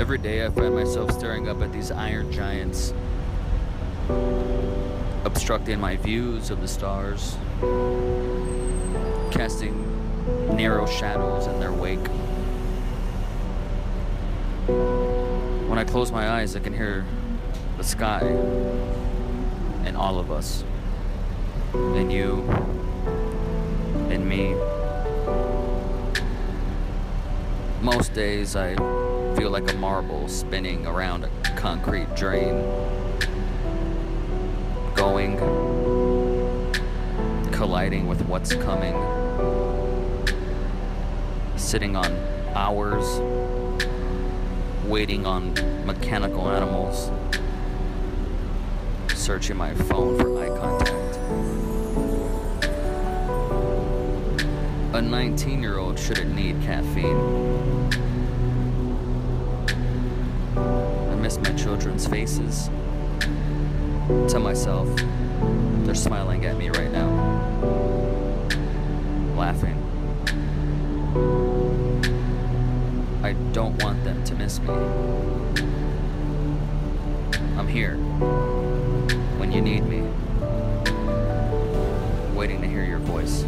Every day I find myself staring up at these iron giants, obstructing my views of the stars, casting narrow shadows in their wake. When I close my eyes, I can hear the sky and all of us, and you and me. Most days I feel like a marble spinning around a concrete drain, going, colliding with what's coming, sitting on hours, waiting on mechanical animals, searching my phone for eye contact. A 19-year-old shouldn't need caffeine. My children's faces. To myself, they're smiling at me right now, laughing. I don't want them to miss me. I'm here when you need me, waiting to hear your voice.